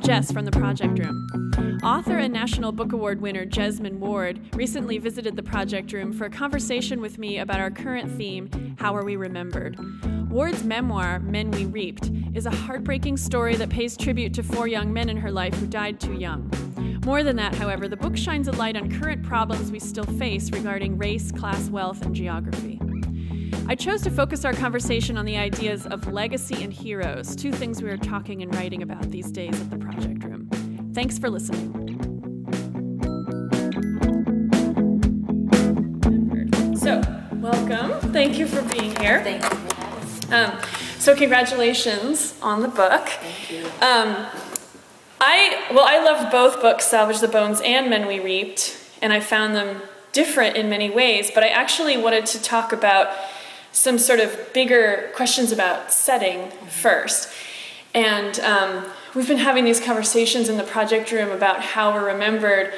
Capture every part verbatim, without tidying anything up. I'm Jess from The Project Room. Author and National Book Award winner Jesmyn Ward recently visited The Project Room for a conversation with me about our current theme, How Are We Remembered? Ward's memoir, Men We Reaped, is a heartbreaking story that pays tribute to four young men in her life who died too young. More than that, however, the book shines a light on current problems we still face regarding race, class, wealth, and geography. I chose to focus our conversation on the ideas of legacy and heroes, two things we are talking and writing about these days at the Project Room. Thanks for listening. So, welcome. Thank you for being here. Thank you for having us. Um, so, congratulations on the book. Thank you. Um, I well, I loved both books, Salvage the Bones and Men We Reaped, and I found them different in many ways. But I actually wanted to talk about some sort of bigger questions about setting mm-hmm. first. And um, we've been having these conversations in the Project Room about how we're remembered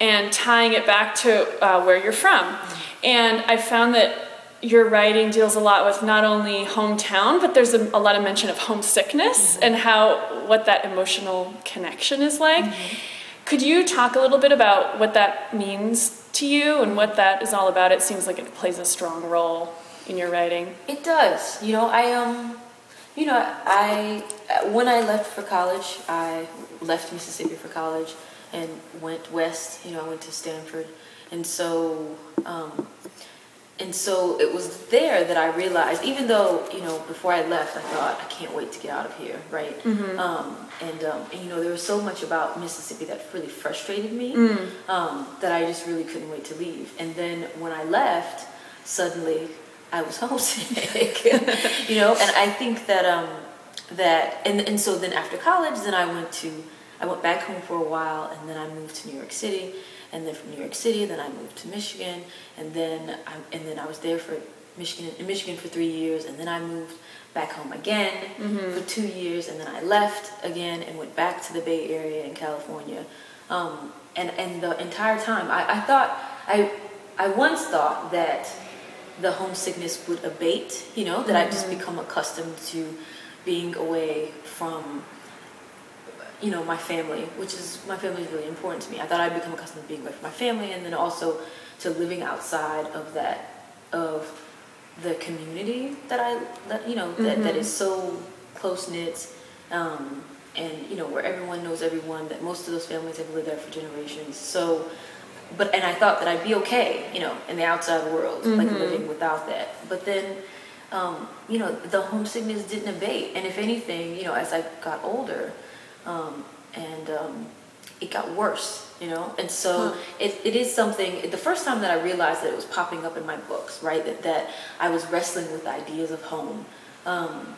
and tying it back to uh, where you're from. Mm-hmm. And I found that your writing deals a lot with not only hometown, but there's a, a lot of mention of homesickness mm-hmm. and how what that emotional connection is like. Mm-hmm. Could you talk a little bit about what that means to you and what that is all about? It seems like it plays a strong role in your writing. It does. You know, I, um, you know, I, when I left for college, I left Mississippi for college and went west, you know, I went to Stanford. And so, um, and so it was there that I realized, even though, you know, before I left, I thought, I can't wait to get out of here, right? Mm-hmm. Um, and, um, and, you know, there was so much about Mississippi that really frustrated me, mm. um, that I just really couldn't wait to leave. And then when I left, suddenly, I was homesick, you know, and I think that, um, that, and, and so then after college, then I went to, I went back home for a while, and then I moved to New York City, and then from New York City, then I moved to Michigan, and then I, and then I was there for Michigan, in Michigan for three years, and then I moved back home again mm-hmm. for two years, and then I left again and went back to the Bay Area in California, um, and, and the entire time, I, I thought, I, I once thought that the homesickness would abate, you know, that mm-hmm. I've just become accustomed to being away from, you know, my family, which is, my family is really important to me. I thought I'd become accustomed to being away from my family and then also to living outside of that, of the community that I, that, you know, mm-hmm. that, that is so close-knit, um, and, you know, where everyone knows everyone, that most of those families have lived there for generations. So, But and I thought that I'd be okay, you know, in the outside world, mm-hmm. like living without that. But then, um, you know, the homesickness didn't abate. And if anything, you know, as I got older, um, and um, it got worse, you know. And so huh. it, it is something, the first time that I realized that it was popping up in my books, right, that, that I was wrestling with ideas of home um,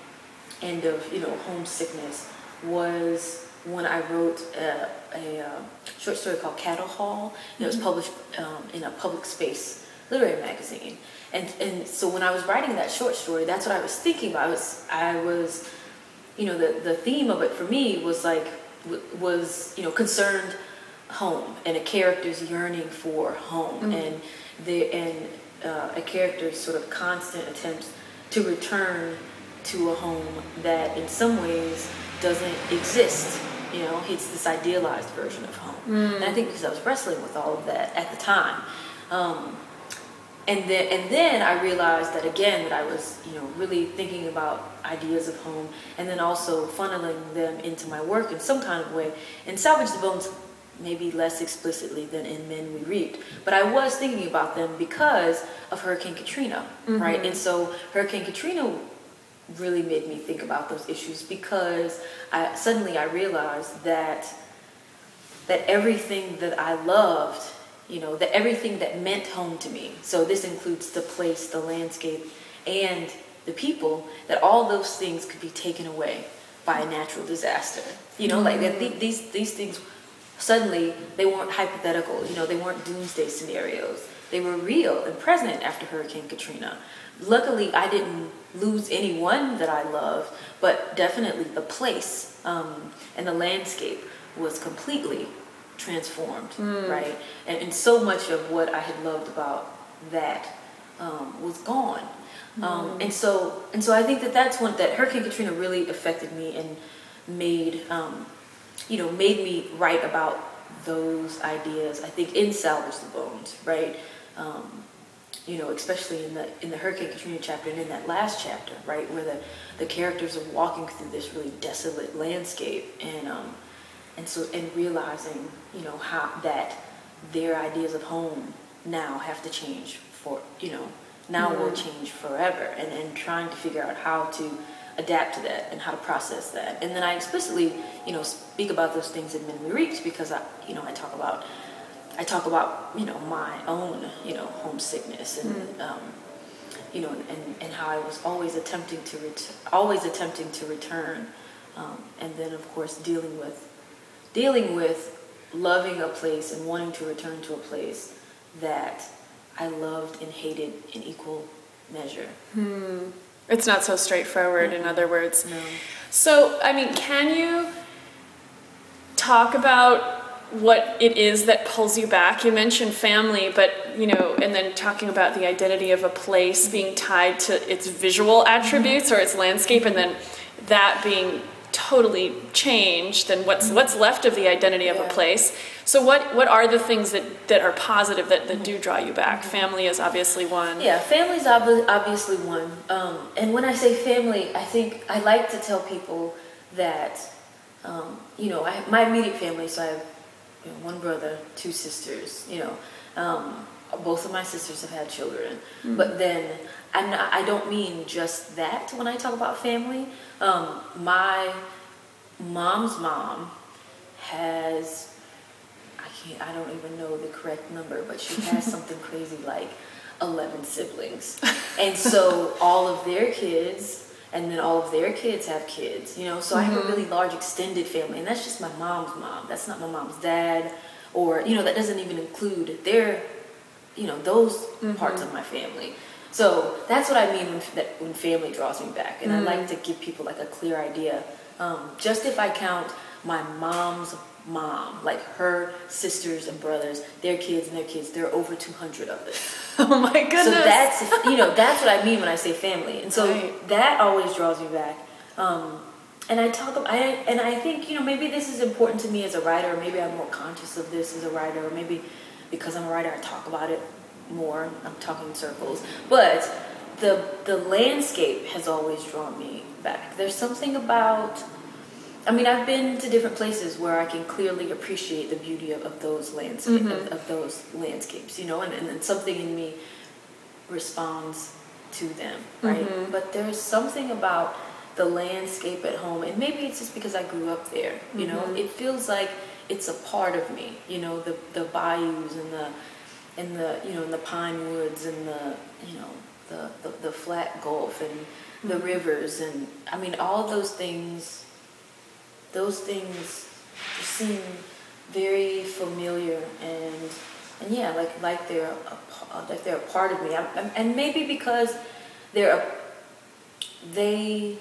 and of, you know, homesickness was when I wrote a, a, a short story called Cattle Hall, and it was published um, in a public space literary magazine. And and so when I was writing that short story, that's what I was thinking about. I was, I was you know, the, the theme of it for me was like, w- was, you know, concerned home and a character's yearning for home mm-hmm. and the and uh, a character's sort of constant attempt to return to a home that in some ways doesn't exist. You know, it's this idealized version of home. Mm. And I think because I was wrestling with all of that at the time. Um, and then and then I realized that again, that I was, you know, really thinking about ideas of home and then also funneling them into my work in some kind of way. And Salvage the Bones maybe less explicitly than in Men We Reaped. But I was thinking about them because of Hurricane Katrina, mm-hmm. right? And so Hurricane Katrina really made me think about those issues because I suddenly I realized that that everything that I loved, you know, that everything that meant home to me, so this includes the place, the landscape, and the people, that all those things could be taken away by a natural disaster. You know, mm-hmm. like th- these these things, suddenly they weren't hypothetical, you know, they weren't doomsday scenarios. They were real and present after Hurricane Katrina. Luckily, I didn't lose anyone that I loved, but definitely the place um, and the landscape was completely transformed, mm. right? And, and so much of what I had loved about that um, was gone. Mm. Um, and so, and so I think that that's one that Hurricane Katrina really affected me and made um, you know, made me write about those ideas, I think, in Salvage the Bones, right? Um, you know, especially in the in the Hurricane Katrina chapter and in that last chapter, right, where the, the characters are walking through this really desolate landscape, and um, and so and realizing, you know, how that their ideas of home now have to change for, you know, now mm-hmm. will change forever, and, and trying to figure out how to adapt to that and how to process that. And then I explicitly, you know, speak about those things in Men We Reaped, because I, you know, I talk about, I talk about, you know, my own, you know, homesickness and, mm-hmm. um, you know, and, and how I was always attempting to, ret- always attempting to return. Um, and then of course dealing with, dealing with loving a place and wanting to return to a place that I loved and hated in equal measure. Hmm. It's not so straightforward, mm-hmm. in other words. No. So, I mean, can you talk about what it is that pulls you back? You mentioned family, but, you know, and then talking about the identity of a place being tied to its visual attributes or its landscape, and then that being totally changed, and what's what's left of the identity of yeah. a place. So what what are the things that, that are positive that, that mm-hmm. do draw you back? Mm-hmm. Family is obviously one. Yeah, family is ob- obviously one. Um, and when I say family, I think I like to tell people that, um, you know, I, my immediate family, so I have you know, one brother, two sisters, you know, um, both of my sisters have had children. Mm-hmm. But then I'm not, I don't mean just that when I talk about family. Um, my mom's mom has, I can't, I don't even know the correct number, but she has something crazy like eleven siblings. And so all of their kids, and then all of their kids have kids, you know, so mm-hmm. I have a really large extended family, and that's just my mom's mom. That's not my mom's dad, or, you know, that doesn't even include their, you know, those mm-hmm. parts of my family. So that's what I mean when, that, when family draws me back. And mm-hmm. I like to give people like a clear idea. Um, just if I count my mom's mom, like her sisters and brothers, their kids and their kids, there are over two hundred of them. Oh my goodness. So that's, you know, that's what I mean when I say family. And so right. that always draws me back. Um, and I talk about, I, and I think, you know, maybe this is important to me as a writer, or maybe I'm more conscious of this as a writer, or maybe because I'm a writer I talk about it more. I'm talking circles, but the the landscape has always drawn me back. There's something about, I mean, I've been to different places where I can clearly appreciate the beauty of, of those landscape mm-hmm. of, of those landscapes, you know, and, and then something in me responds to them, right? Mm-hmm. But there's something about the landscape at home, and maybe it's just because I grew up there, you mm-hmm. know. It feels like it's a part of me, you know, the the bayous and the in the, you know, in the pine woods and the, you know, the, the, the flat gulf and the mm-hmm. rivers, and I mean all those things, those things seem very familiar, and and yeah, like like they're a, like they're a part of me. I'm, I'm, and maybe because they're a, they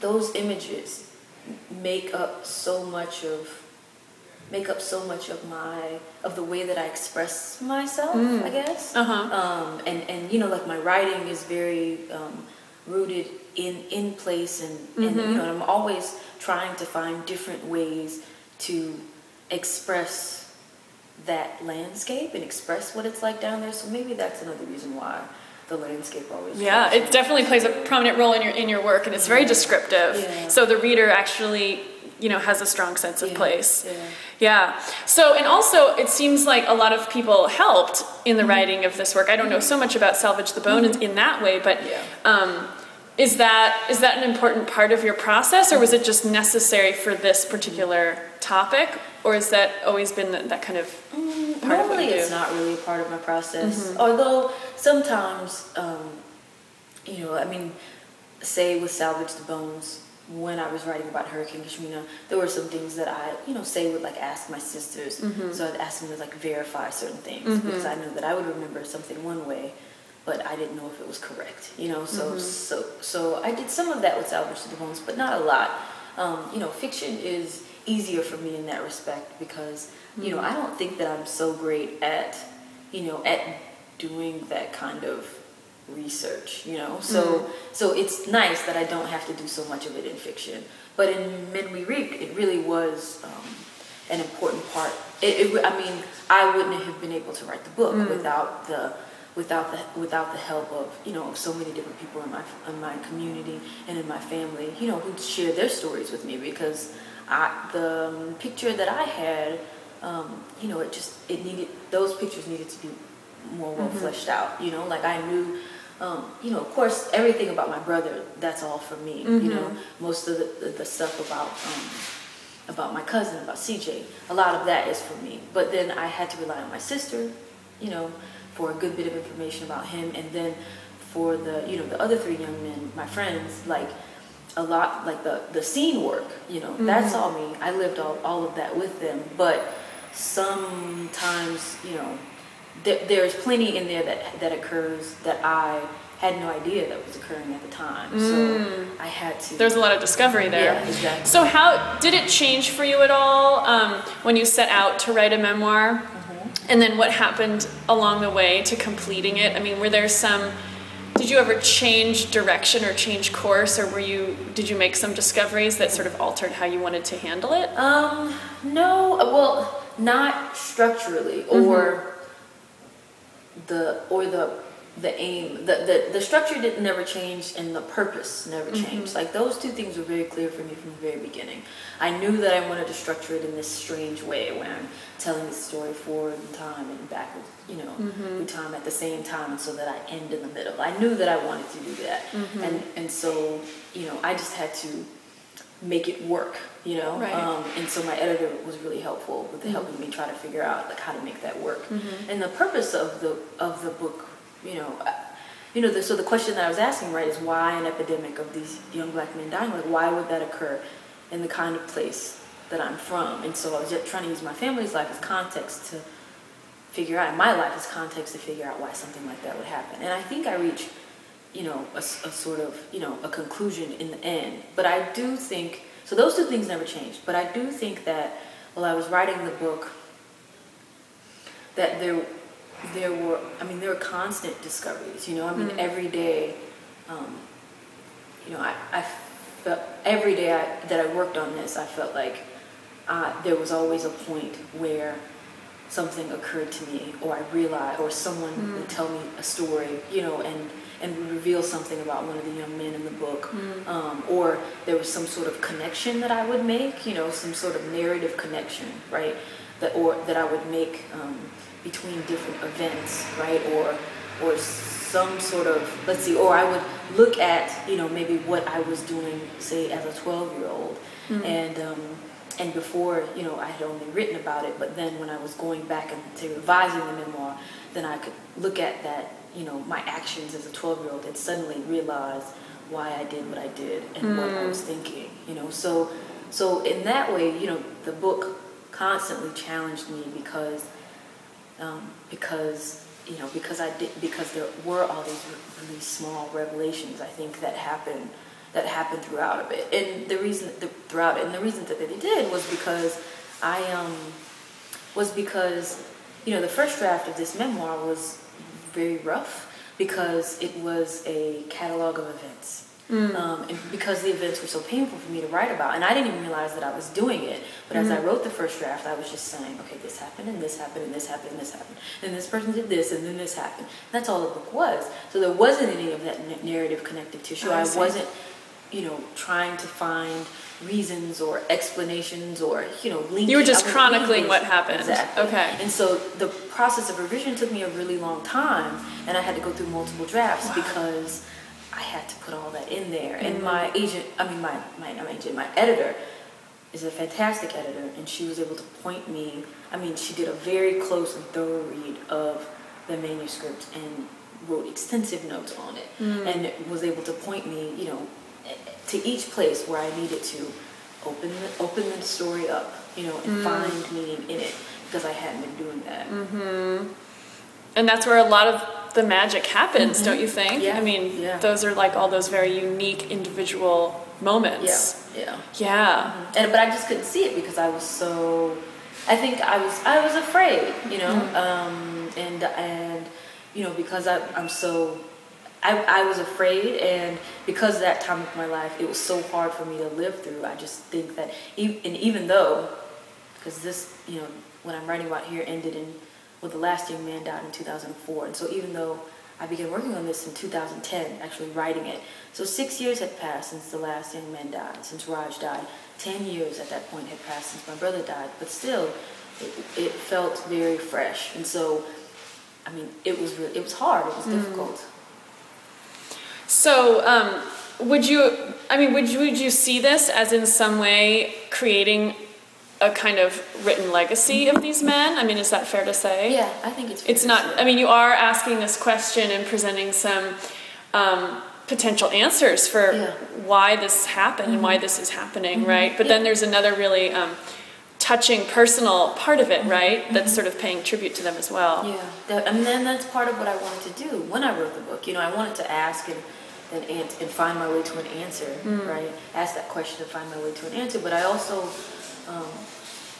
those images make up so much of. make up so much of my, of the way that I express myself, mm. I guess. Uh-huh. Um, and, and, you know, like my writing is very um, rooted in, in place, and, mm-hmm. and, you know, I'm always trying to find different ways to express that landscape and express what it's like down there. So maybe that's another reason why the landscape always yeah, it definitely plays a prominent role in your in your work, and it's very descriptive. Yeah. So the reader actually, you know, has a strong sense of yeah, place. Yeah. yeah. So, and also it seems like a lot of people helped in the mm-hmm. writing of this work. I don't mm-hmm. know so much about Salvage the Bone mm-hmm. in that way, but yeah. um, is that is that an important part of your process, or was it just necessary for this particular topic? Or has that always been that, that kind of mm, part of what you do? Normally it's not really a part of my process. Mm-hmm. Although sometimes, um, you know, I mean, say with Salvage the Bones, when I was writing about Hurricane Katrina, there were some things that I, you know, say would like ask my sisters. Mm-hmm. So I'd ask them to like verify certain things mm-hmm. because I knew that I would remember something one way, but I didn't know if it was correct. You know, so mm-hmm. so so I did some of that with Salvage to the Bones, but not a lot. Um, you know, fiction is easier for me in that respect because mm-hmm. you know I don't think that I'm so great at, you know, at doing that kind of research, you know? So mm-hmm. so it's nice that I don't have to do so much of it in fiction. But in Men We Reaped, it really was um, an important part. It, it, I mean, I wouldn't have been able to write the book mm-hmm. without the without the without the help of, you know, so many different people in my in my community and in my family, you know, who shared their stories with me, because I, the um, picture that I had, um, you know, it just it needed those pictures needed to be more well mm-hmm. fleshed out, you know, like I knew. Um, you know, of course, everything about my brother, that's all for me, mm-hmm. you know, most of the, the, the stuff about um, about my cousin, about C J, a lot of that is for me. But then I had to rely on my sister, you know, for a good bit of information about him. And then for the, you know, the other three young men, my friends, like a lot, like the, the scene work, you know, mm-hmm. that's all me. I lived all, all of that with them. But sometimes, you know, there's plenty in there that that occurs that I had no idea that was occurring at the time. Mm. So I had to... There's a lot of discovery there. Yeah, exactly. So how did it change for you at all um, when you set out to write a memoir? Mm-hmm. And then what happened along the way to completing it? I mean, were there some... Did you ever change direction or change course, or were you? Did you make some discoveries that sort of altered how you wanted to handle it? Um, no, well, not structurally or... Mm-hmm. the or the the aim the, the the structure didn't never change, and the purpose never mm-hmm. changed. Like those two things were very clear for me from the very beginning. I knew that I wanted to structure it in this strange way where I'm telling the story forward in time and back, you know, mm-hmm. in time at the same time, and so that I end in the middle. I knew that I wanted to do that, mm-hmm. and and so, you know, I just had to make it work, you know, right. um, and so my editor was really helpful with mm-hmm. helping me try to figure out like how to make that work. Mm-hmm. And the purpose of the of the book, you know, I, you know, the, so the question that I was asking, right, is why an epidemic of these young black men dying? Like, why would that occur in the kind of place that I'm from? And so I was just trying to use my family's life as context to figure out, and my life as context to figure out why something like that would happen. And I think I reached, you know, a, a sort of, you know, a conclusion in the end. But I do think, so those two things never changed, but I do think that while I was writing the book, that there, there were, I mean, there were constant discoveries, you know, I mean, mm-hmm. every day, um, you know, I, I felt, every day I, that I worked on this, I felt like uh, there was always a point where something occurred to me, or I realized, or someone mm-hmm. would tell me a story, you know, and and would reveal something about one of the young men in the book. Mm. Um, or there was some sort of connection that I would make, you know, some sort of narrative connection, right? That or that I would make um, between different events, right? Or or some sort of, let's see, or I would look at, you know, maybe what I was doing, say, as a twelve-year-old. Mm. And um, and before, you know, I had only written about it, but then when I was going back and say, revising the memoir, then I could look at that, you know, my actions as a twelve-year-old and suddenly realize why I did what I did and mm. what I was thinking, you know. So so in that way, you know, the book constantly challenged me because um, because you know, because I did because there were all these really small revelations, I think, that happened that happened throughout of it. And the reason the, throughout it and the reason that they did was because I um was because, you know, the first draft of this memoir was very rough because it was a catalog of events, mm. um, and because the events were so painful for me to write about, and I didn't even realize that I was doing it. But mm-hmm. as I wrote the first draft, I was just saying, okay, this happened, and this happened, and this happened, and this happened, and this person did this, and then this happened. That's all the book was. So there wasn't any of that narrative connective tissue. Oh, I, I wasn't, you know, trying to find reasons or explanations or, you know, linking. You were just chronicling linking. What happened. Exactly. Okay. And so the process of revision took me a really long time, and I had to go through multiple drafts wow. because I had to put all that in there. Mm-hmm. And my agent, I mean, my, my, my agent, my editor is a fantastic editor, and she was able to point me, I mean, she did a very close and thorough read of the manuscript and wrote extensive notes on it, mm-hmm. and was able to point me, you know, to each place where I needed to open the, open the story up, you know, and mm. find meaning in it, because I hadn't been doing that. Mm-hmm. And that's where a lot of the magic happens, mm-hmm. don't you think? Yeah. I mean, yeah. those are like all those very unique individual moments. Yeah, yeah. yeah. Mm-hmm. And but I just couldn't see it because I was so, I think I was I was afraid, you know, mm-hmm. um, and and you know because I, I'm so. I, I was afraid, and because of that time of my life, it was so hard for me to live through. I just think that, even, and even though, because this, you know, what I'm writing about here ended in, well, the last young man died in two thousand four, and so even though I began working on this in two thousand ten, actually writing it, so six years had passed since the last young man died, since Raj died, ten years at that point had passed since my brother died, but still, it, it felt very fresh, and so, I mean, it was really, it was hard, it was mm-hmm. difficult. So, um, would you, I mean, would you, would you see this as in some way creating a kind of written legacy of these men? I mean, is that fair to say? Yeah, I think it's fair It's not, to say. I mean, you are asking this question and presenting some um, potential answers for yeah. why this happened mm-hmm. and why this is happening, mm-hmm. right? But yeah. then there's another really um, touching personal part of it, mm-hmm. right? Mm-hmm. That's sort of paying tribute to them as well. Yeah, that, and then that's part of what I wanted to do when I wrote the book. You know, I wanted to ask and and, answer, and find my way to an answer, mm. right? Ask that question and find my way to an answer, but I also... Um,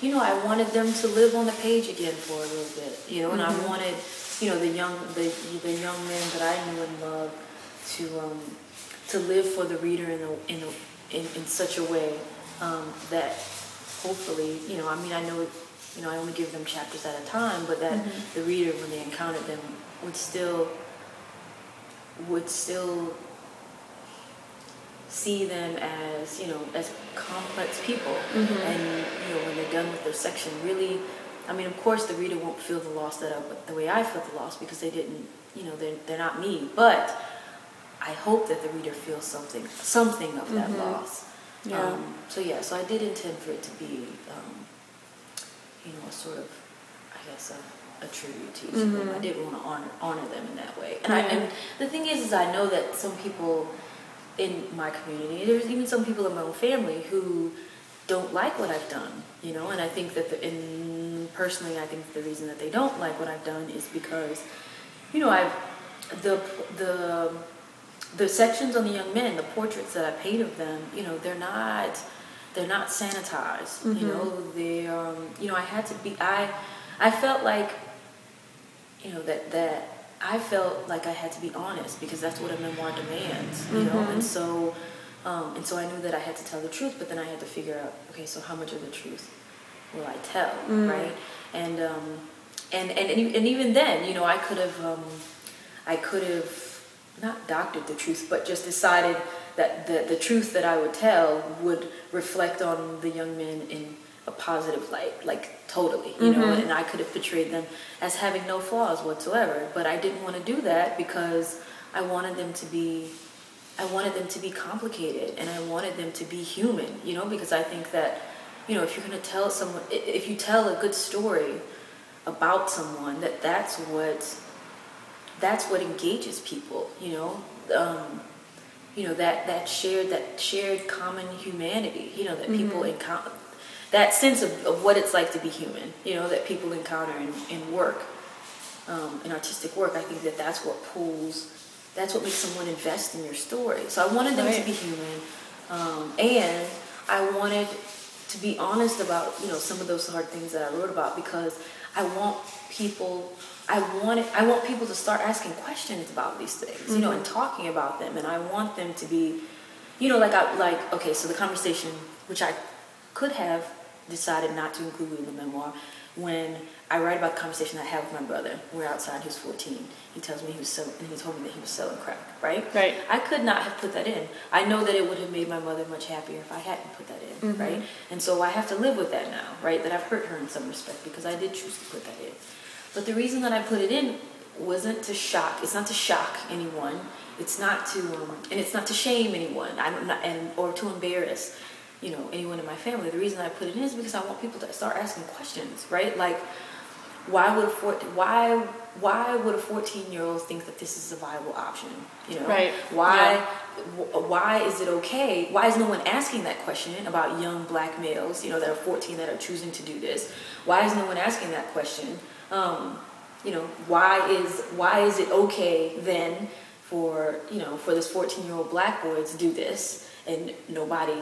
you know, I wanted them to live on the page again for a little bit, you know, and mm-hmm. I wanted, you know, the young, the, the young men that I knew and loved to, um, to live for the reader in a, in, a, in, in such a way um, that hopefully, you know, I mean, I know, you know, I only give them chapters at a time, but that mm-hmm. the reader, when they encountered them, would still, would still see them as, you know, as complex people, mm-hmm. and, you know, when they're done with their section, really, I mean, of course, the reader won't feel the loss that I, the way I felt the loss, because they didn't, you know, they're, they're not me, but I hope that the reader feels something, something of that mm-hmm. loss. Yeah. Um, so, yeah, so I did intend for it to be, um, you know, a sort of, I guess, a, a tribute to each of them. I did want to honor, honor them in that way. And, yeah. I, and the thing is, is I know that some people in my community, there's even some people in my own family who don't like what I've done, you know, and I think that, the, and personally, I think the reason that they don't like what I've done is because, you know, I've, the, the, the sections on the young men, the portraits that I paint of them, you know, they're not, they're not sanitized, mm-hmm. you know, they, um, you know, I had to be, I, I felt like, you know, that, that, I felt like I had to be honest because that's what a memoir demands, you know, mm-hmm. and so um, and so I knew that I had to tell the truth, but then I had to figure out, okay, so how much of the truth will I tell, mm. right? And, um, and and and even then, you know, I could have, um, I could have not doctored the truth, but just decided that the, the truth that I would tell would reflect on the young men in a positive light, like totally, you mm-hmm. know, and I could have portrayed them as having no flaws whatsoever, but I didn't want to do that because I wanted them to be, I wanted them to be complicated, and I wanted them to be human, you know, because I think that, you know, if you're going to tell someone, if you tell a good story about someone, that that's what, that's what engages people, you know, um, you know, that, that shared, that shared common humanity, you know, that mm-hmm. people encounter, that sense of, of what it's like to be human, you know, that people encounter in, in work, um, in artistic work. I think that that's what pulls, that's what makes someone invest in your story. So I wanted them right. to be human, um, and I wanted to be honest about, you know, some of those hard things that I wrote about, because I want people, I want, it, I want people to start asking questions about these things, mm-hmm. you know, and talking about them, and I want them to be, you know, like, I, like okay, so the conversation, which I could have decided not to include in the memoir, when I write about the conversation I have with my brother. We're outside, he's fourteen. He tells me he was selling, and he told me that he was selling crack, right? Right. I could not have put that in. I know that it would have made my mother much happier if I hadn't put that in, mm-hmm. right? And so I have to live with that now, right? That I've hurt her in some respect because I did choose to put that in. But the reason that I put it in wasn't to shock. It's not to shock anyone. It's not to, um, and it's not to shame anyone. I'm not, and or to embarrass, you know, anyone in my family. The reason I put it in is because I want people to start asking questions, right? Like, why would a four, why why would a fourteen-year-old think that this is a viable option? You know, right? Why yeah. w- why is it okay? Why is no one asking that question about young black males, you know, that are fourteen that are choosing to do this? Why is no one asking that question? Um, you know, why is why is it okay then for you know for this fourteen-year-old black boy to do this and nobody?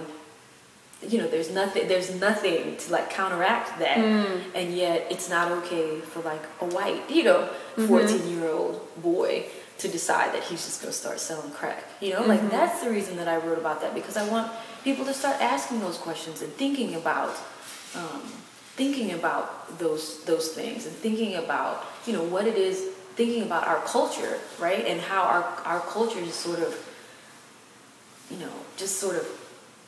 You know, there's nothing. There's nothing to like counteract that, mm. and yet it's not okay for like a white, you know, fourteen-year-old mm-hmm. boy to decide that he's just going to start selling crack. You know, mm-hmm. like that's the reason that I wrote about that, because I want people to start asking those questions and thinking about, um, thinking about those those things and thinking about, you know, what it is, thinking about our culture, right, and how our our culture is sort of, you know, just sort of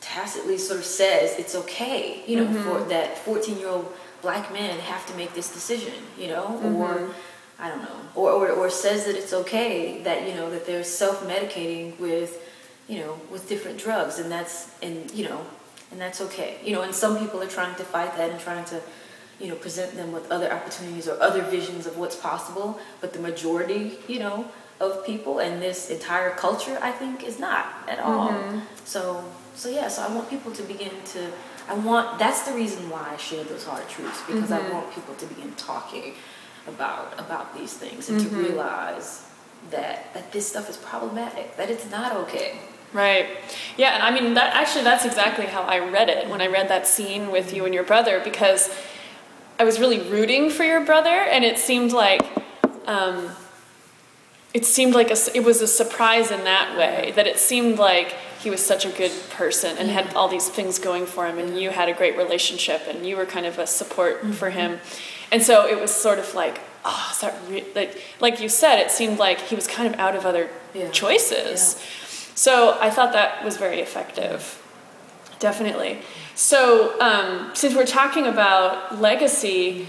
tacitly sort of says it's okay, you know, mm-hmm. for that fourteen-year-old black men have to make this decision, you know, mm-hmm. or I don't know, or, or or says that it's okay that, you know, that they're self-medicating with, you know, with different drugs, and that's, and, you know, and that's okay, you know, and some people are trying to fight that and trying to, you know, present them with other opportunities or other visions of what's possible, but the majority, you know, of people and this entire culture, I think, is not at all. Mm-hmm. So, so yeah, so I want people to begin to, I want, that's the reason why I share those hard truths, because mm-hmm. I want people to begin talking about about these things and mm-hmm. to realize that that this stuff is problematic, that it's not okay. Right. Yeah, and I mean, that actually, that's exactly how I read it when I read that scene with you and your brother, because I was really rooting for your brother, and it seemed like, um, it seemed like a, it was a surprise in that way, that it seemed like he was such a good person and yeah. had all these things going for him, and you had a great relationship, and you were kind of a support mm-hmm. for him. And so it was sort of like, oh, is that re-? Like, like you said, it seemed like he was kind of out of other yeah. choices. Yeah. So I thought that was very effective, definitely. So um, since we're talking about legacy,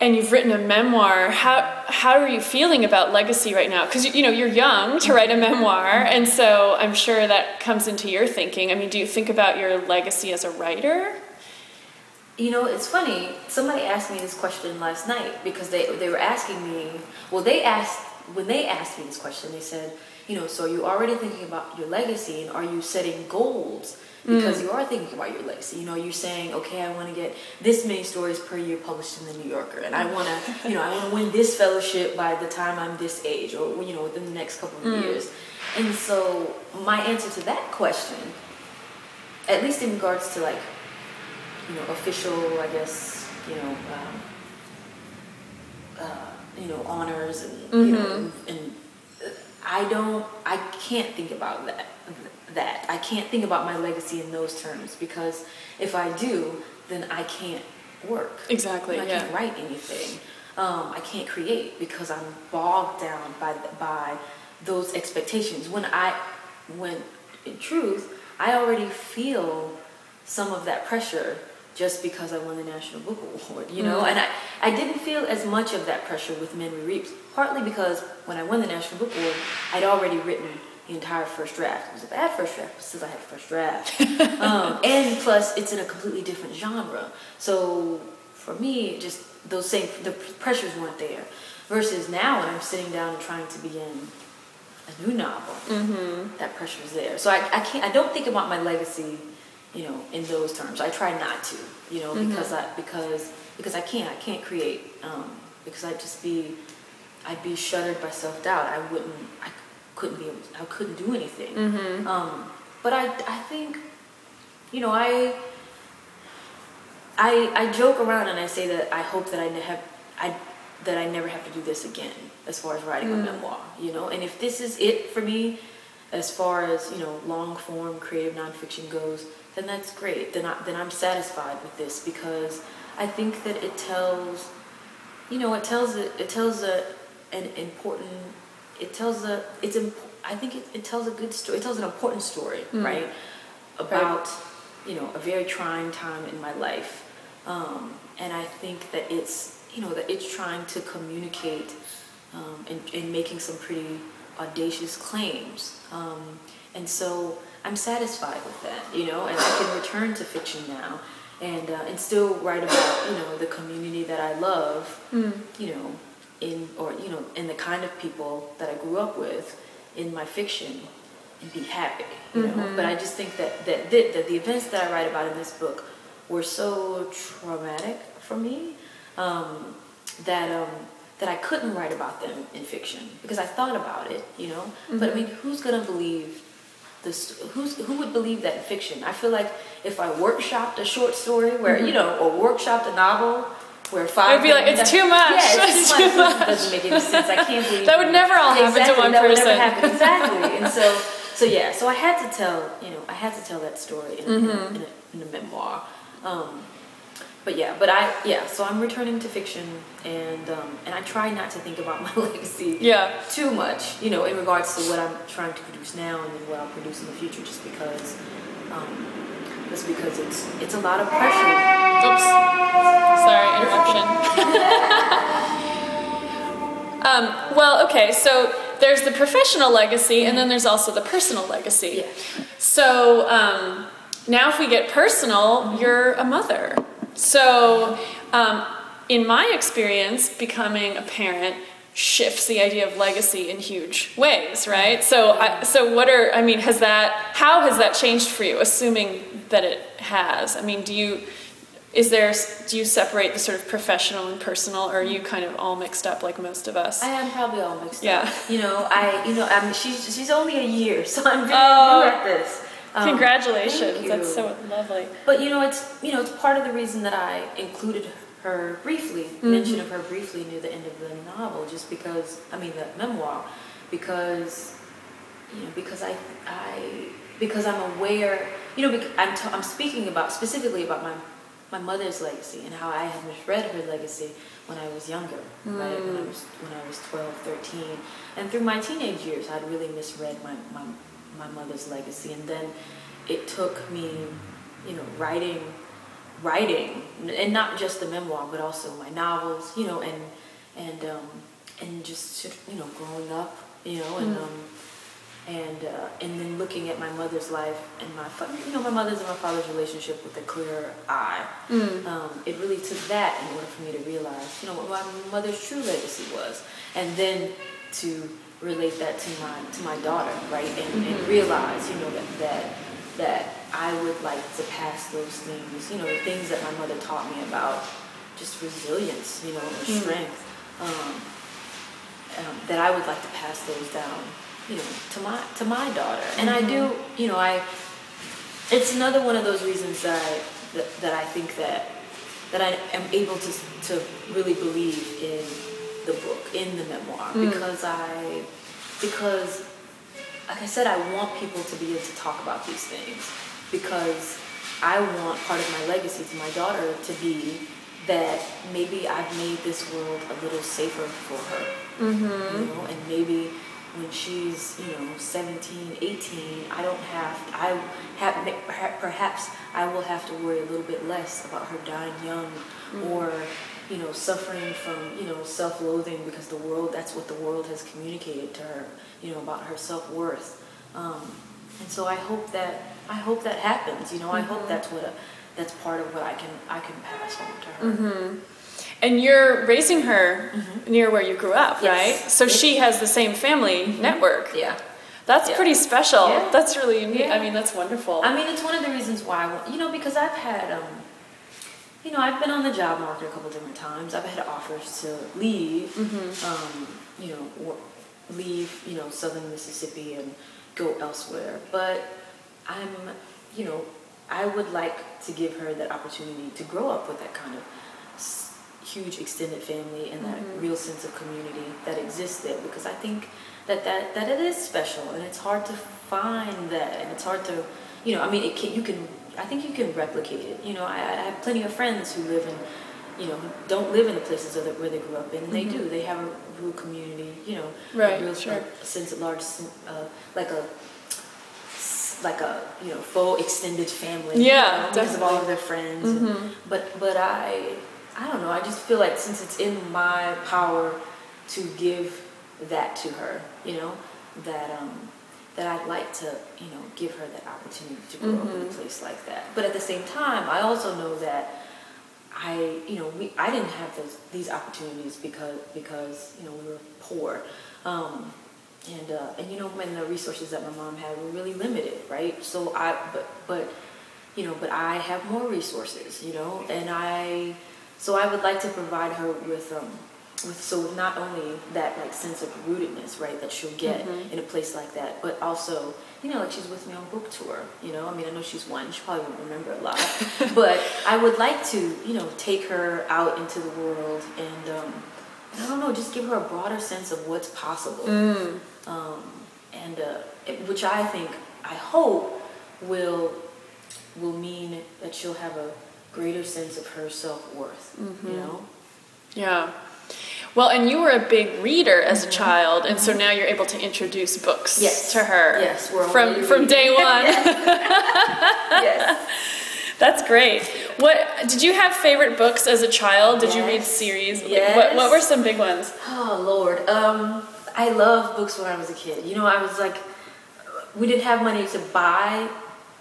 and you've written a memoir, how how are you feeling about legacy right now? Because, you know, you're young to write a memoir, and so I'm sure that comes into your thinking. I mean, do you think about your legacy as a writer? You know, it's funny. Somebody asked me this question last night, because they, they were asking me, well, they asked, when they asked me this question, they said, you know, so you're already thinking about your legacy, and are you setting goals? Because mm. you are thinking about your legacy. You know, you're saying, okay, I want to get this many stories per year published in the New Yorker, and I want to, you know, I want to win this fellowship by the time I'm this age, or, you know, within the next couple of mm. years. And so my answer to that question, at least in regards to, like, you know, official, I guess, you know, um, uh, you know, honors and mm-hmm. you know, and, and I don't, I can't think about that. that. I can't think about my legacy in those terms, because if I do, then I can't work. Exactly. I yeah. can't write anything. Um, I can't create, because I'm bogged down by by those expectations. When I, when in truth, I already feel some of that pressure just because I won the National Book Award, you know? Mm-hmm. And I, I didn't feel as much of that pressure with Men We Reaped, partly because when I won the National Book Award, I'd already written the entire first draft. It was a bad first draft, but since I had a first draft. um, and plus, it's in a completely different genre. So for me, just those same, the pressures weren't there. Versus now, when I'm sitting down and trying to begin a new novel, mm-hmm. that pressure is there. So I, I can't, I don't think about my legacy, you know, in those terms. I try not to, you know, mm-hmm. because I because because I can't. I can't create um, because I'd just be I'd be shuttered by self doubt. I wouldn't. I couldn't be. I couldn't do anything. Mm-hmm. Um, but I I think, you know, I I I joke around and I say that I hope that I ne- have I that I never have to do this again as far as writing mm-hmm. a memoir. You know, and if this is it for me, as far as, you know, long form creative nonfiction goes, then that's great. Then, I, then I'm satisfied with this, because I think that it tells, you know, it tells a, it tells a, an important, it tells a, it's, imp- I think it, it tells a good story, it tells an important story, mm. right? About, you know, a very trying time in my life. Um, and I think that it's, you know, that it's trying to communicate um, and, and making some pretty audacious claims. Um, and so, I'm satisfied with that, you know, and I can return to fiction now, and uh, and still write about, you know, the community that I love, mm. you know, in or you know, and the kind of people that I grew up with in my fiction, and be happy, you mm-hmm. know. But I just think that that the, that the events that I write about in this book were so traumatic for me um, that um, that I couldn't write about them in fiction, because I thought about it, you know. Mm-hmm. But I mean, who's gonna believe? This, who's, who would believe that in fiction? I feel like if I workshopped a short story where, mm-hmm. you know, or workshopped a novel, where five... It'd be like, it's too much. Yeah, it's, it's too, too much. much. It doesn't make any sense. I can't believe... That would never all happen exactly, to one that person. That would never happen. Exactly. And so, so yeah, so I had to tell, you know, I had to tell that story in a, mm-hmm. in a, in a, in a memoir. Um, but yeah, but I, yeah, so I'm returning to fiction, and um, and I try not to think about my legacy yeah. too much, you know, in regards to what I'm trying to produce now and what I'll produce in the future, just because... Um, just because it's it's a lot of pressure. Oops. Sorry, interruption. um, well, okay, so there's the professional legacy, and then there's also the personal legacy. Yeah. So um, now if we get personal, mm-hmm. you're a mother. So um, in my experience, becoming a parent shifts the idea of legacy in huge ways, right? So, I, so what are, I mean, has that, how has that changed for you, assuming that it has? I mean, do you, is there, do you separate the sort of professional and personal, or are you kind of all mixed up like most of us? I am probably all mixed yeah. up. You know, I, you know, I'm, she's, she's only a year, so I'm very oh, new at this. Um, congratulations. That's so lovely. But, you know, it's, you know, it's part of the reason that I included her her briefly, mm-hmm. mention of her briefly near the end of the novel, just because, I mean, the memoir, because, you know, because I, I, because I'm aware, you know, I'm, t- I'm speaking about, specifically about my, my mother's legacy and how I had misread her legacy when I was younger, mm. right, when I was, when I was twelve, thirteen, and through my teenage years, I'd really misread my, my, my mother's legacy, and then it took me, you know, writing, writing, and not just the memoir, but also my novels, you know, and and um, and just, you know, growing up, you know, and mm. um, and uh, and then looking at my mother's life and my fa- you know my mother's and my father's relationship with a clearer eye. Mm. Um, it really took that in order for me to realize, you know, what my mother's true legacy was, and then to relate that to my to my daughter, right, and, mm-hmm. and realize, you know, that that. that I would like to pass those things, you know, the things that my mother taught me about just resilience, you know, or strength, mm. um, um, that I would like to pass those down, you know, to my to my daughter. And mm-hmm. I do, you know, I. It's another one of those reasons that I, that, that I think that that I am able to to really believe in the book, in the memoir, mm. because I because. Like I said, I want people to be able to talk about these things, because I want part of my legacy to my daughter to be that maybe I've made this world a little safer for her, mm-hmm. you know, and maybe when she's, you know, seventeen, eighteen, I don't have, I have, perhaps I will have to worry a little bit less about her dying young, mm-hmm. or, you know, suffering from, you know, self-loathing, because the world, that's what the world has communicated to her, you know, about her self-worth. Um, and so I hope that, I hope that happens, you know, I mm-hmm. hope that's what, a, that's part of what I can, I can pass on to her. Mm-hmm. And you're raising her mm-hmm. near where you grew up, yes. right? So yes. she has the same family mm-hmm. network. Yeah. That's yeah. pretty special. Yeah. That's really neat. Yeah. I mean, that's wonderful. I mean, it's one of the reasons why, I want, you know, because I've had, um, you know, I've been on the job market a couple different times. I've had offers to leave, mm-hmm. um, you know, or leave, you know, southern Mississippi and go elsewhere. But I'm, you know, I would like to give her that opportunity to grow up with that kind of s- huge extended family and that mm-hmm. real sense of community that exists there, because I think that, that, that it is special, and it's hard to find that, and it's hard to, you know, I mean, it can, you can... I think you can replicate it. You know, I, I have plenty of friends who live in, you know, don't live in the places other, where they grew up in, and they mm-hmm. do. They have a real community, you know, right, a real sure. a sense of large, uh, like a, like a, you know, full extended family. Yeah, you know, because of all of their friends. Mm-hmm. And, but but I, I don't know. I just feel like since it's in my power to give that to her, you know, that um. that I'd like to, you know, give her that opportunity to grow mm-hmm. up in a place like that. But at the same time, I also know that I, you know, we, I didn't have those, these opportunities because, because, you know, we were poor. Um, and, uh, and, you know, when the resources that my mom had were really limited, right? So I, but, but, you know, but I have more resources, you know, and I, so I would like to provide her with, um, with, so with not only that like sense of rootedness, right, that she'll get mm-hmm. in a place like that, but also, you know, like she's with me on book tour, you know, I mean, I know she's one, she probably won't remember a lot, but I would like to, you know, take her out into the world and, um, I don't know, just give her a broader sense of what's possible, mm. um, and uh, it, which I think, I hope, will will mean that she'll have a greater sense of her self-worth, mm-hmm. you know? Yeah. Well, and you were a big reader as mm-hmm. a child, and mm-hmm. so now you're able to introduce books yes. to her yes, we're from from day one. yes. That's great. What did you have favorite books as a child? Did yes. you read series? Yes. What what were some big ones? Oh Lord. Um I loved books when I was a kid. You know, I was like, we didn't have money to buy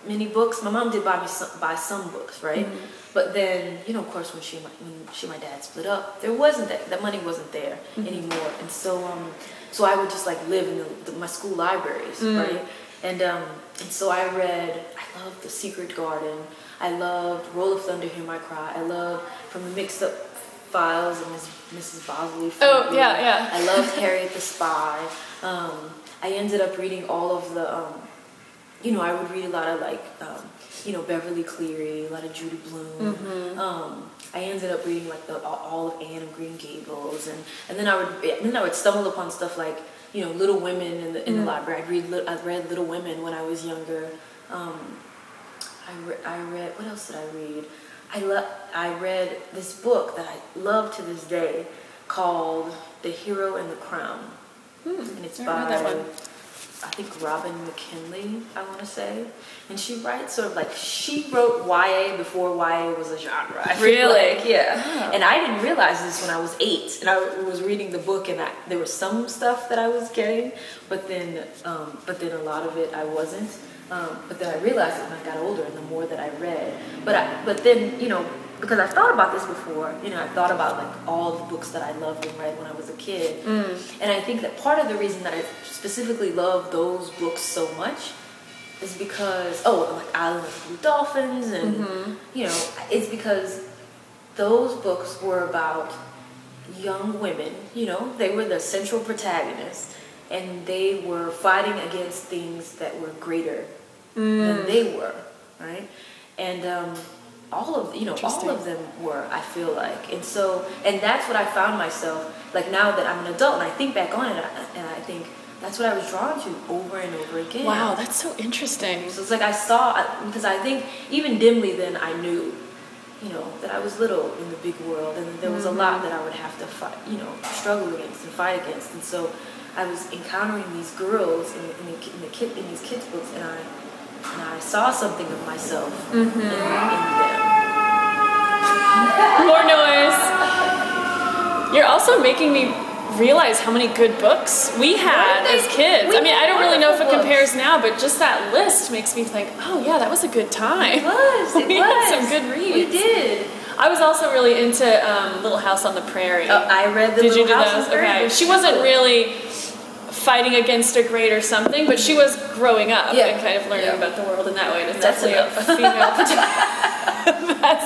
many books. My mom did buy me some, buy some books, right? Mm-hmm. But then, you know, of course, when she when she and my dad split up, there wasn't that that money wasn't there mm-hmm. anymore. And so um so I would just like live in the, the, my school libraries, mm-hmm. right? And um and so I read I loved The Secret Garden. I loved Roll of Thunder Hear My Cry. I loved From the Mixed-Up Files of Missus Basil E. Frankweiler. Oh, yeah, yeah. I loved Harriet the Spy. Um, I ended up reading all of the, um, you know, I would read a lot of like, um, you know, Beverly Cleary, a lot of Judy Blume. Mm-hmm. Um, I ended up reading like the, all of Anne of Green Gables, and, and then I would then I would stumble upon stuff like, you know, Little Women in the in mm-hmm. the library. I'd read I read Little Women when I was younger. Um, I, re- I read, what else did I read? I lo- I read this book that I love to this day called The Hero and the Crown. Hmm, and it's I by, that one. I think, Robin McKinley, I want to say. And she writes sort of like, she wrote Y A before Y A was a genre. I really? Like, yeah. Oh. And I didn't realize this when I was eight. And I was reading the book and I, there was some stuff that I was getting, but then, um, but then a lot of it I wasn't. Um, but then I realized it when I got older, and the more that I read. But I, but then, you know, because I've thought about this before, you know, I've thought about like all the books that I loved and read when I was a kid. Mm. And I think that part of the reason that I specifically love those books so much is because, oh, like Island of Blue Dolphins, and, mm-hmm. you know, it's because those books were about young women, you know, they were the central protagonists, and they were fighting against things that were greater Mm. than they were, right? And um, all of you know, all of them were. I feel like, and so, and that's what I found myself like now that I'm an adult, and I think back on it, and I think that's what I was drawn to over and over again. Wow, that's so interesting. So it's like I saw because I think even dimly then I knew, you know, that I was little in the big world, and there was mm-hmm. a lot that I would have to fight, you know, struggle against and fight against, and so I was encountering these girls in, in, the, in, the kid, in these kids' books, and I. And I saw something of myself mm-hmm. in, in them. More noise. You're also making me realize how many good books we had as kids. We I mean, I don't really know if it books. compares now, but just that list makes me think, oh yeah, that was a good time. It was. It we was. had some good reads. We did. I was also really into um, Little House on the Prairie. Oh, I read the did Little you do House those? on the Prairie. Okay. She wasn't really fighting against a grade or something, but she was growing up yeah. and kind of learning yeah. about the world in that way. And it's that's definitely enough. a female. That's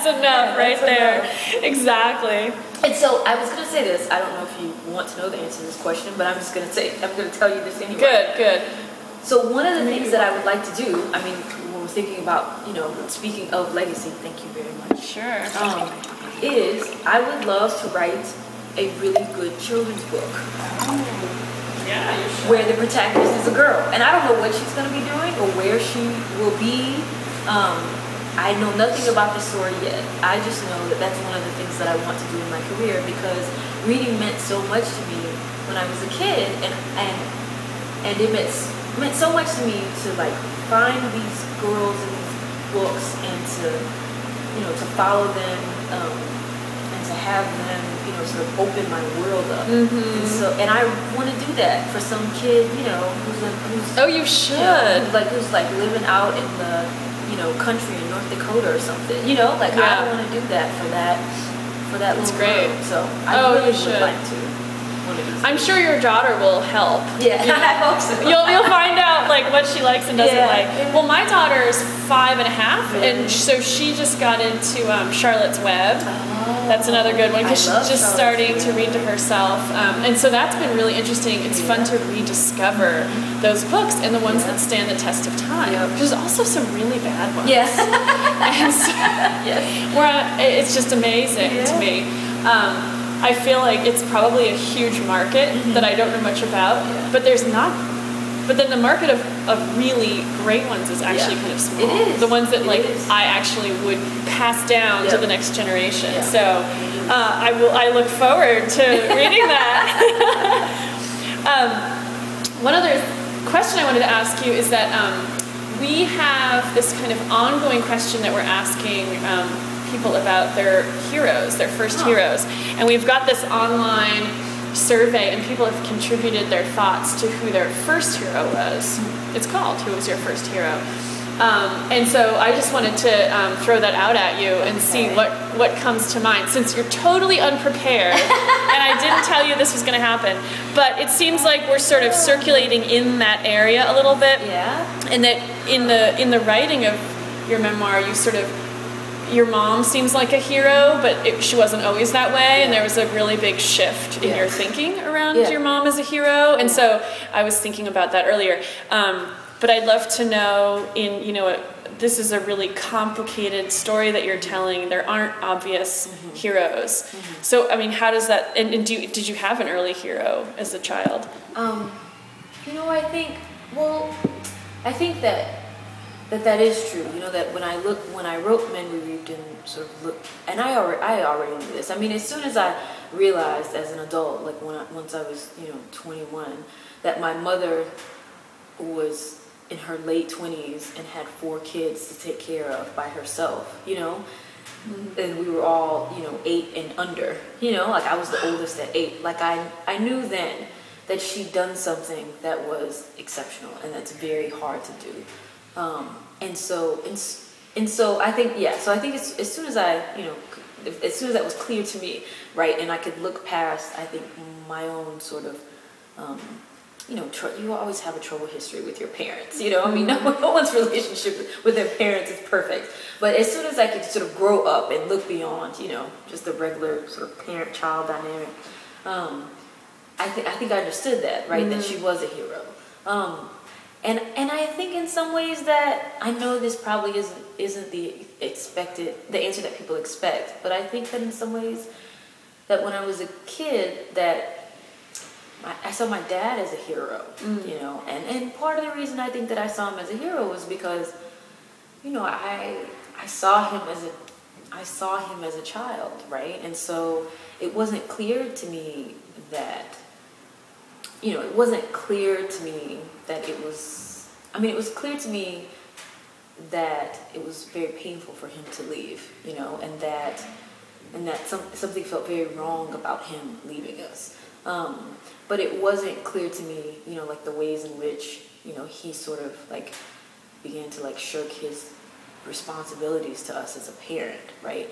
enough, yeah, right that's there. Enough. Exactly. And so I was going to say this. I don't know if you want to know the answer to this question, but I'm just going to say I'm going to tell you this anyway. Good, good. So one of the things that I would like to do, I mean, when we're thinking about, you know, speaking of legacy, thank you very much. Sure. Um, is I would love to write a really good children's book. Yeah, where the protagonist is a girl, and I don't know what she's going to be doing or where she will be. Um, I know nothing about the story yet. I just know that that's one of the things that I want to do in my career, because reading meant so much to me when I was a kid, and and and it meant meant so much to me to like find these girls in these books and to you know to follow them um, and to have them. You know, sort of open my world up, mm-hmm. and so and I want to do that for some kid, you know, who's like, who's oh, you should, you know, who's like who's like living out in the, you know, country in North Dakota or something, you know, like yeah. I want to do that for that for that. That's little great. Girl. So I oh, really would like to. When I'm sure your daughter will help. Yeah, you, I hope so. You'll you'll find out like what she likes and doesn't yeah. like. Well, my daughter is five and a half, yeah. and so she just got into um, Charlotte's Web. Oh, that's another good one because she's just starting to read to herself, um, and so that's been really interesting. It's yeah. fun to rediscover those books and the ones yeah. that stand the test of time. Yep. There's also some really bad ones. Yes, and so, yes. Where I, it's just amazing yeah. to me. Um, I feel like it's probably a huge market mm-hmm. that I don't know much about, yeah. but there's not, but then the market of, of really great ones is actually yeah. kind of small. It is. The ones that it like is. I actually would pass down yep. to the next generation. Yeah. So uh, I will. I look forward to reading that. um, one other question I wanted to ask you is that um, we have this kind of ongoing question that we're asking um, people about their heroes, their first huh. heroes. And we've got this online survey and people have contributed their thoughts to who their first hero was. It's called, Who Was Your First Hero? Um, and so I just wanted to um, throw that out at you and okay. see what, what comes to mind, since you're totally unprepared and I didn't tell you this was going to happen. But it seems like we're sort of circulating in that area a little bit. Yeah. And that in the in the writing of your memoir, you sort of your mom seems like a hero, but it, she wasn't always that way, yeah. and there was a really big shift in yeah. your thinking around yeah. your mom as a hero, and so I was thinking about that earlier. Um, but I'd love to know, in you know, a, this is a really complicated story that you're telling. There aren't obvious mm-hmm. heroes, mm-hmm. so I mean, how does that? And, and do you, did you have an early hero as a child? Um, you know, I think. Well, I think that. That that is true, you know. That when I look, when I wrote Men We Reaped and sort of looked, and I already, I already knew this. I mean, as soon as I realized as an adult, like when I, once I was, you know, twenty-one, that my mother was in her late twenties and had four kids to take care of by herself, you know, mm-hmm. and we were all, you know, eight and under, you know, like I was the oldest at eight. Like I, I knew then that she'd done something that was exceptional, and that's very hard to do. Um, and so, and, and so I think, yeah, so I think it's, as soon as I, you know, as soon as that was clear to me, right, and I could look past, I think, my own sort of, um, you know, tr- you always have a trouble history with your parents, you know, I mean, no, no one's relationship with their parents is perfect, but as soon as I could sort of grow up and look beyond, you know, just the regular sort of parent-child dynamic, um, I, th- I think I understood that, right, mm-hmm. that she was a hero, um, And and I think in some ways that I know this probably isn't isn't the expected the answer that people expect, but I think that in some ways that when I was a kid that I, I saw my dad as a hero, mm. you know, and, and part of the reason I think that I saw him as a hero was because, you know, I I saw him as a I saw him as a child, right? And so it wasn't clear to me that you know, it wasn't clear to me that it was, I mean, it was clear to me that it was very painful for him to leave, you know, and that and that some, something felt very wrong about him leaving us. Um, but it wasn't clear to me, you know, like the ways in which, you know, he sort of like began to like shirk his responsibilities to us as a parent, right?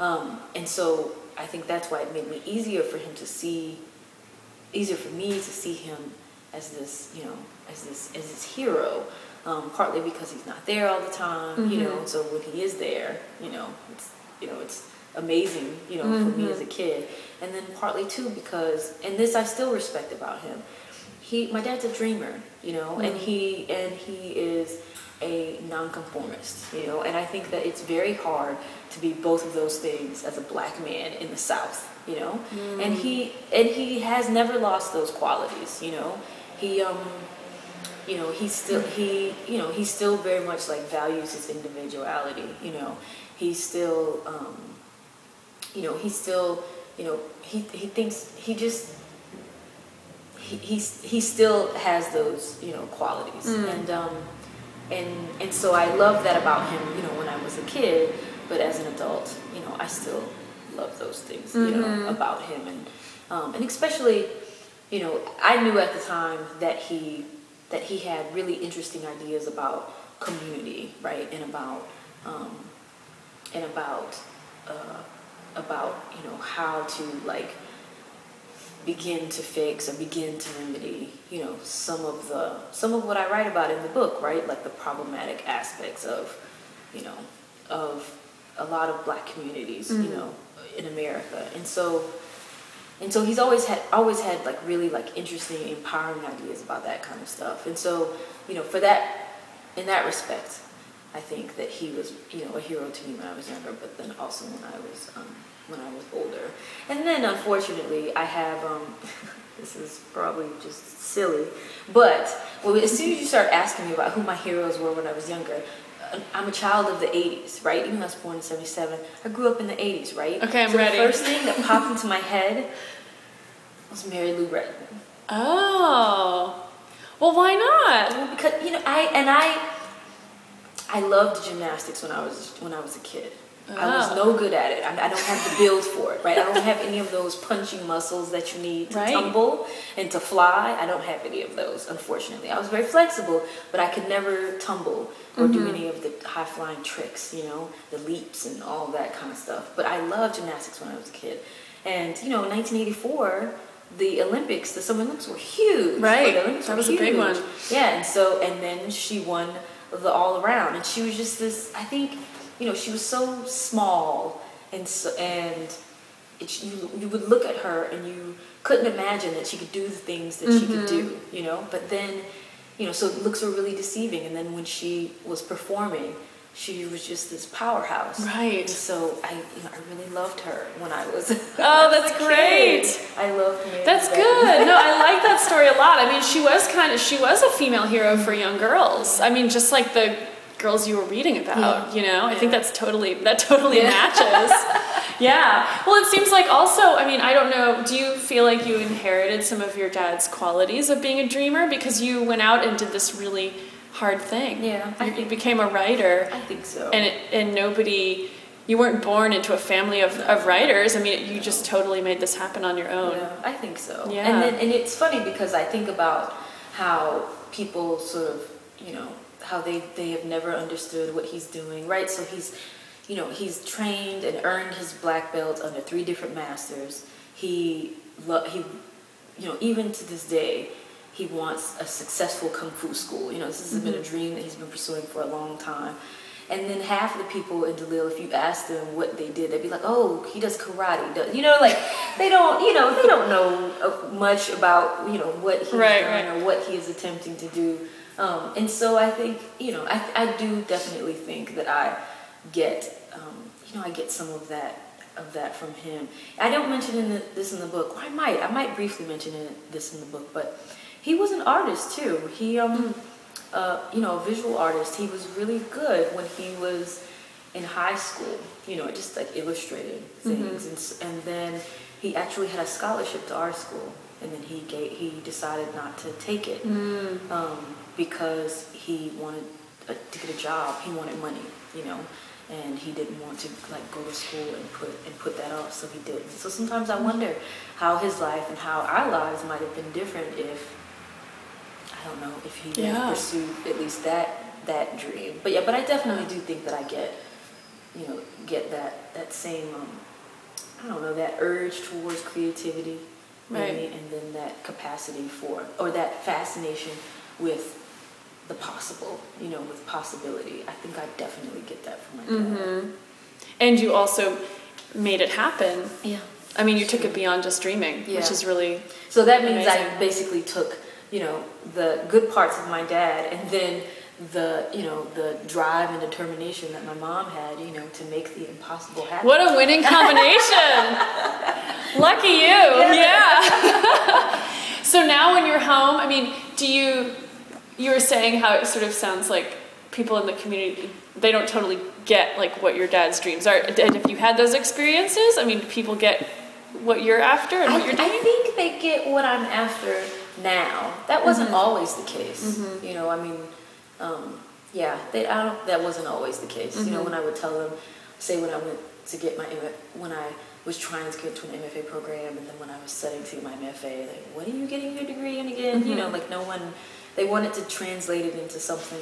Um, and so I think that's why it made me easier for him to see easier for me to see him as this, you know, as this as this hero, um, partly because he's not there all the time, mm-hmm. you know, so when he is there, you know, it's, you know, it's amazing, you know, mm-hmm. for me as a kid. And then partly too because, and this I still respect about him, he, my dad's a dreamer, you know, mm-hmm. and he, and he is a nonconformist, you know, and I think that it's very hard to be both of those things as a black man in the South. You know, mm. and he and he has never lost those qualities. You know, he, um, you know, he still he, you know, he still very much like values his individuality. You know, he still, um, you know, he still, you know, he he thinks he just he he, he still has those you know qualities, mm. and um, and and so I love that about him. You know, when I was a kid, but as an adult, you know, I still. Love those things, you know, mm-hmm. about him, and um, and especially, you know, I knew at the time that he that he had really interesting ideas about community, right, and about um, and about uh, about you know how to like begin to fix or begin to remedy, you know, some of the some of what I write about in the book, right? Like the problematic aspects of, you know, of a lot of Black communities, mm-hmm. you know, in America. And so and so he's always had always had like really like interesting, empowering ideas about that kind of stuff. And so, you know, for that in that respect, I think that he was, you know, a hero to me when I was younger, but then also when I was um, when I was older. And then, unfortunately, I have, um, this is probably just silly, but well, as soon as you start asking me about who my heroes were when I was younger, I'm a child of the eighties, right? Even though I was born in seventy-seven, I grew up in the eighties, right? Okay, I'm so ready. The first thing that popped into my head was Mary Lou Retton. Oh. Well, why not? Well, because, you know, I, and I, I loved gymnastics when I was, when I was a kid. Oh. I was no good at it. I, I don't have the build for it, right? I don't have any of those punchy muscles that you need to right. tumble and to fly. I don't have any of those, unfortunately. I was very flexible, but I could never tumble or mm-hmm. do any of the high-flying tricks, you know, the leaps and all that kind of stuff. But I loved gymnastics when I was a kid. And, you know, in nineteen eighty-four, the Olympics, the Summer Olympics were huge. Right. The Olympics that was huge. A big one. Yeah, and so, and then she won the all-around. And she was just this, I think... You know, she was so small, and so, and it, you you would look at her and you couldn't imagine that she could do the things that mm-hmm. she could do. You know, but then, you know, so looks were really deceiving. And then when she was performing, she was just this powerhouse. Right. And so I, you know, I really loved her when I was. Oh, that's great. I loved Mary. That's good. No, I like that story a lot. I mean, she was kind of she was a female hero for young girls. I mean, just like the. Girls you were reading about, yeah. you know? Yeah. I think that's totally, that totally yeah. matches. Yeah. Well, it seems like also, I mean, I don't know, do you feel like you inherited some of your dad's qualities of being a dreamer? Because you went out and did this really hard thing. Yeah. You, think, you became a writer. I think so. And it, and nobody, you weren't born into a family of, of writers. I mean, you just totally made this happen on your own. Yeah, I think so. Yeah. And, then, and it's funny because I think about how people sort of, you know, how they, they have never understood what he's doing, right? So he's, you know, he's trained and earned his black belt under three different masters. He, lo- he, you know, even to this day, he wants a successful kung fu school. You know, this has mm-hmm. been a dream that he's been pursuing for a long time. And then half the people in DeLille, if you ask them what they did, they'd be like, oh, he does karate. Does. You know, like, they don't, you know, they don't know much about, you know, what he's right, doing right. or what he is attempting to do. Um, and so I think, you know, I, I do definitely think that I get, um, you know, I get some of that of that from him. I don't mention in the, this in the book. Well, I might. I might briefly mention it, this in the book. But he was an artist, too. He, um, uh, you know, a visual artist. He was really good when he was in high school, you know, just like illustrating things. Mm-hmm. And, and then he actually had a scholarship to art school. And then he gave, he decided not to take it. Mm. Um, because he wanted a, to get a job, he wanted money, you know, and he didn't want to like go to school and put and put that off, so he didn't. So sometimes I wonder how his life and how our lives might have been different if, I don't know, if he yeah. had pursued at least that that dream. But yeah, but I definitely do think that I get, you know, get that that same, um, I don't know, that urge towards creativity, right, maybe, and then that capacity for, or that fascination with the possible, you know, with possibility. I think I definitely get that from my dad. Mm-hmm. And you also made it happen. Yeah. I mean, you took it beyond just dreaming, yeah. which is really So that means amazing. I basically took, you know, the good parts of my dad and then the, you know, the drive and determination that my mom had, you know, to make the impossible happen. What a winning combination! Lucky you! Yeah! yeah. So now when you're home, I mean, do you... You were saying how it sort of sounds like people in the community, they don't totally get like what your dad's dreams are. And if you had those experiences, I mean, do people get what you're after and what I, you're doing? I think they get what I'm after now. That wasn't mm-hmm. always the case. Mm-hmm. You know, I mean, um, yeah, they, I don't, that wasn't always the case. Mm-hmm. You know, when I would tell them, say when I went to get my, when I was trying to get to an M F A program and then when I was studying to my M F A, like, what are you getting your degree in again? Mm-hmm. You know, like no one... They wanted to translate it into something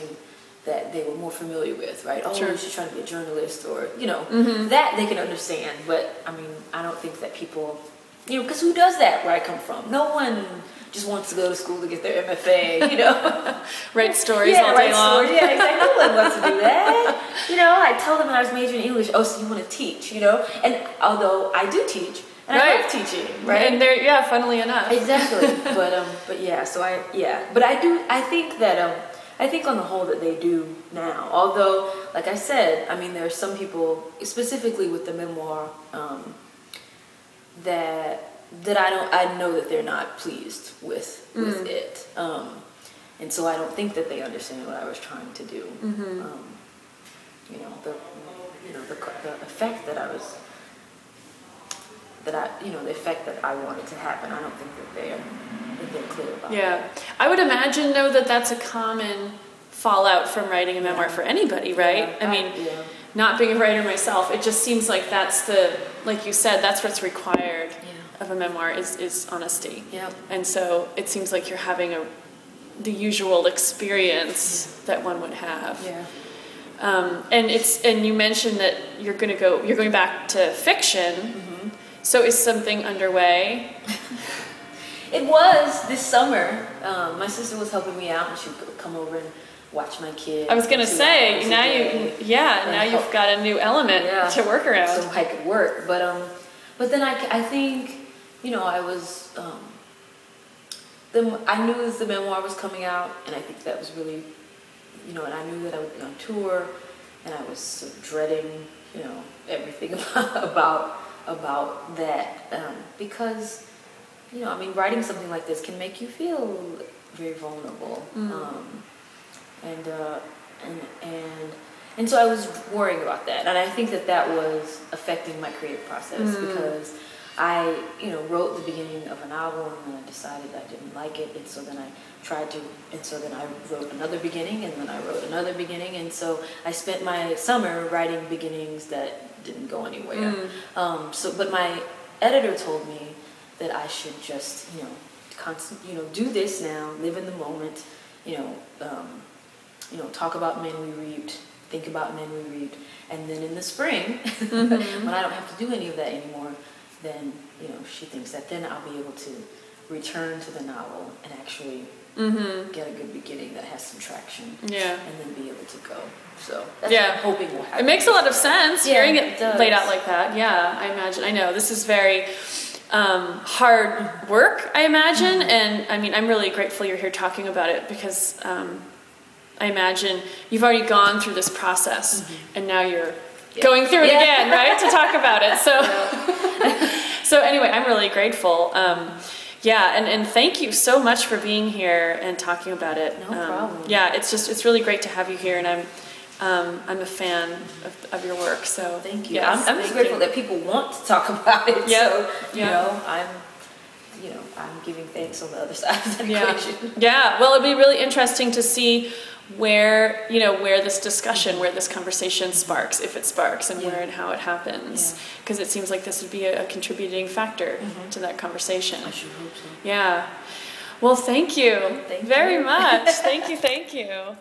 that they were more familiar with, right? Oh, sure. She's trying to be a journalist or, you know, mm-hmm. that they can understand. But, I mean, I don't think that people You know, because who does that where I come from? No one just wants to go to school to get their M F A, you know. Write stories yeah, all day write long. Stories. Yeah, exactly. No one wants to do that. You know, I tell them I was majoring in English. Oh, so you want to teach, you know. And although I do teach, and right. I love teaching, right? And they're, yeah, funnily enough. Exactly. but, um, but yeah, so I, yeah. But I do, I think that, um, I think on the whole that they do now. Although, like I said, I mean, there are some people, specifically with the memoir, um, that... that I don't, I know that they're not pleased with with mm. it, um, and so I don't think that they understand what I was trying to do. Mm-hmm. Um, you know, the you know the, the effect that I was that I you know the effect that I wanted to happen. I don't think that they're that they're clear about. Yeah, it. I would imagine though that that's a common fallout from writing a memoir for anybody, right? Yeah, I, I mean, yeah. Not being a writer myself, it just seems like that's the like you said that's what's required. Yeah. Of a memoir is, is honesty. Yeah. And so it seems like you're having a the usual experience yeah. that one would have. Yeah. Um, and it's and you mentioned that you're gonna go you're going back to fiction. Mm-hmm. So is something underway? It was this summer. Um, my sister was helping me out and she would come over and watch my kids. I was gonna say now you yeah, now help. You've got a new element yeah. to work around. So I could work. But um but then I, I think You know, I was, um, the, I knew that the memoir was coming out, and I think that was really, you know, and I knew that I would be on tour, and I was sort of dreading, you know, everything about, about, about that, um, because, you know, I mean, writing something like this can make you feel very vulnerable, mm. um, and, uh, and, and, and so I was worrying about that, and I think that that was affecting my creative process, mm. because I, you know, wrote the beginning of a novel and then I decided I didn't like it, and so then I tried to, and so then I wrote another beginning, and then I wrote another beginning, and so I spent my summer writing beginnings that didn't go anywhere. Mm. Um, so, but my editor told me that I should just, you know, constant, you know, do this now, live in the moment, you know, um, you know, talk about Men We Reaped, think about Men We Reaped, and then in the spring, mm-hmm. when I don't have to do any of that anymore. Then, you know, she thinks that then I'll be able to return to the novel and actually mm-hmm. get a good beginning that has some traction. Yeah. And then be able to go. So that's yeah. what I'm hoping will happen. It makes a lot of sense yeah, hearing it, it laid out like that. Yeah, I imagine. I know this is very um, hard work, I imagine. Mm-hmm. And I mean, I'm really grateful you're here talking about it because um, I imagine you've already gone through this process mm-hmm. and now you're yeah. going through it yeah. again, right? To talk about it. So. Yeah. So anyway, I'm really grateful. Um, yeah, and, and thank you so much for being here and talking about it. No um, problem. Yeah, it's just it's really great to have you here, and I'm um, I'm a fan of, of your work. So thank you. Yeah, I'm, I'm just grateful you. that people want to talk about it. Yep. So you yeah. know, I'm you know I'm giving thanks on the other side of the yeah. equation. Yeah. Well, it'll be really interesting to see where you know where this discussion where this conversation sparks, if it sparks, and yeah. where and how it happens, because yeah. it seems like this would be a, a contributing factor mm-hmm. to that conversation. I should hope so. Yeah. Well, thank you thank very you. much. Thank you thank you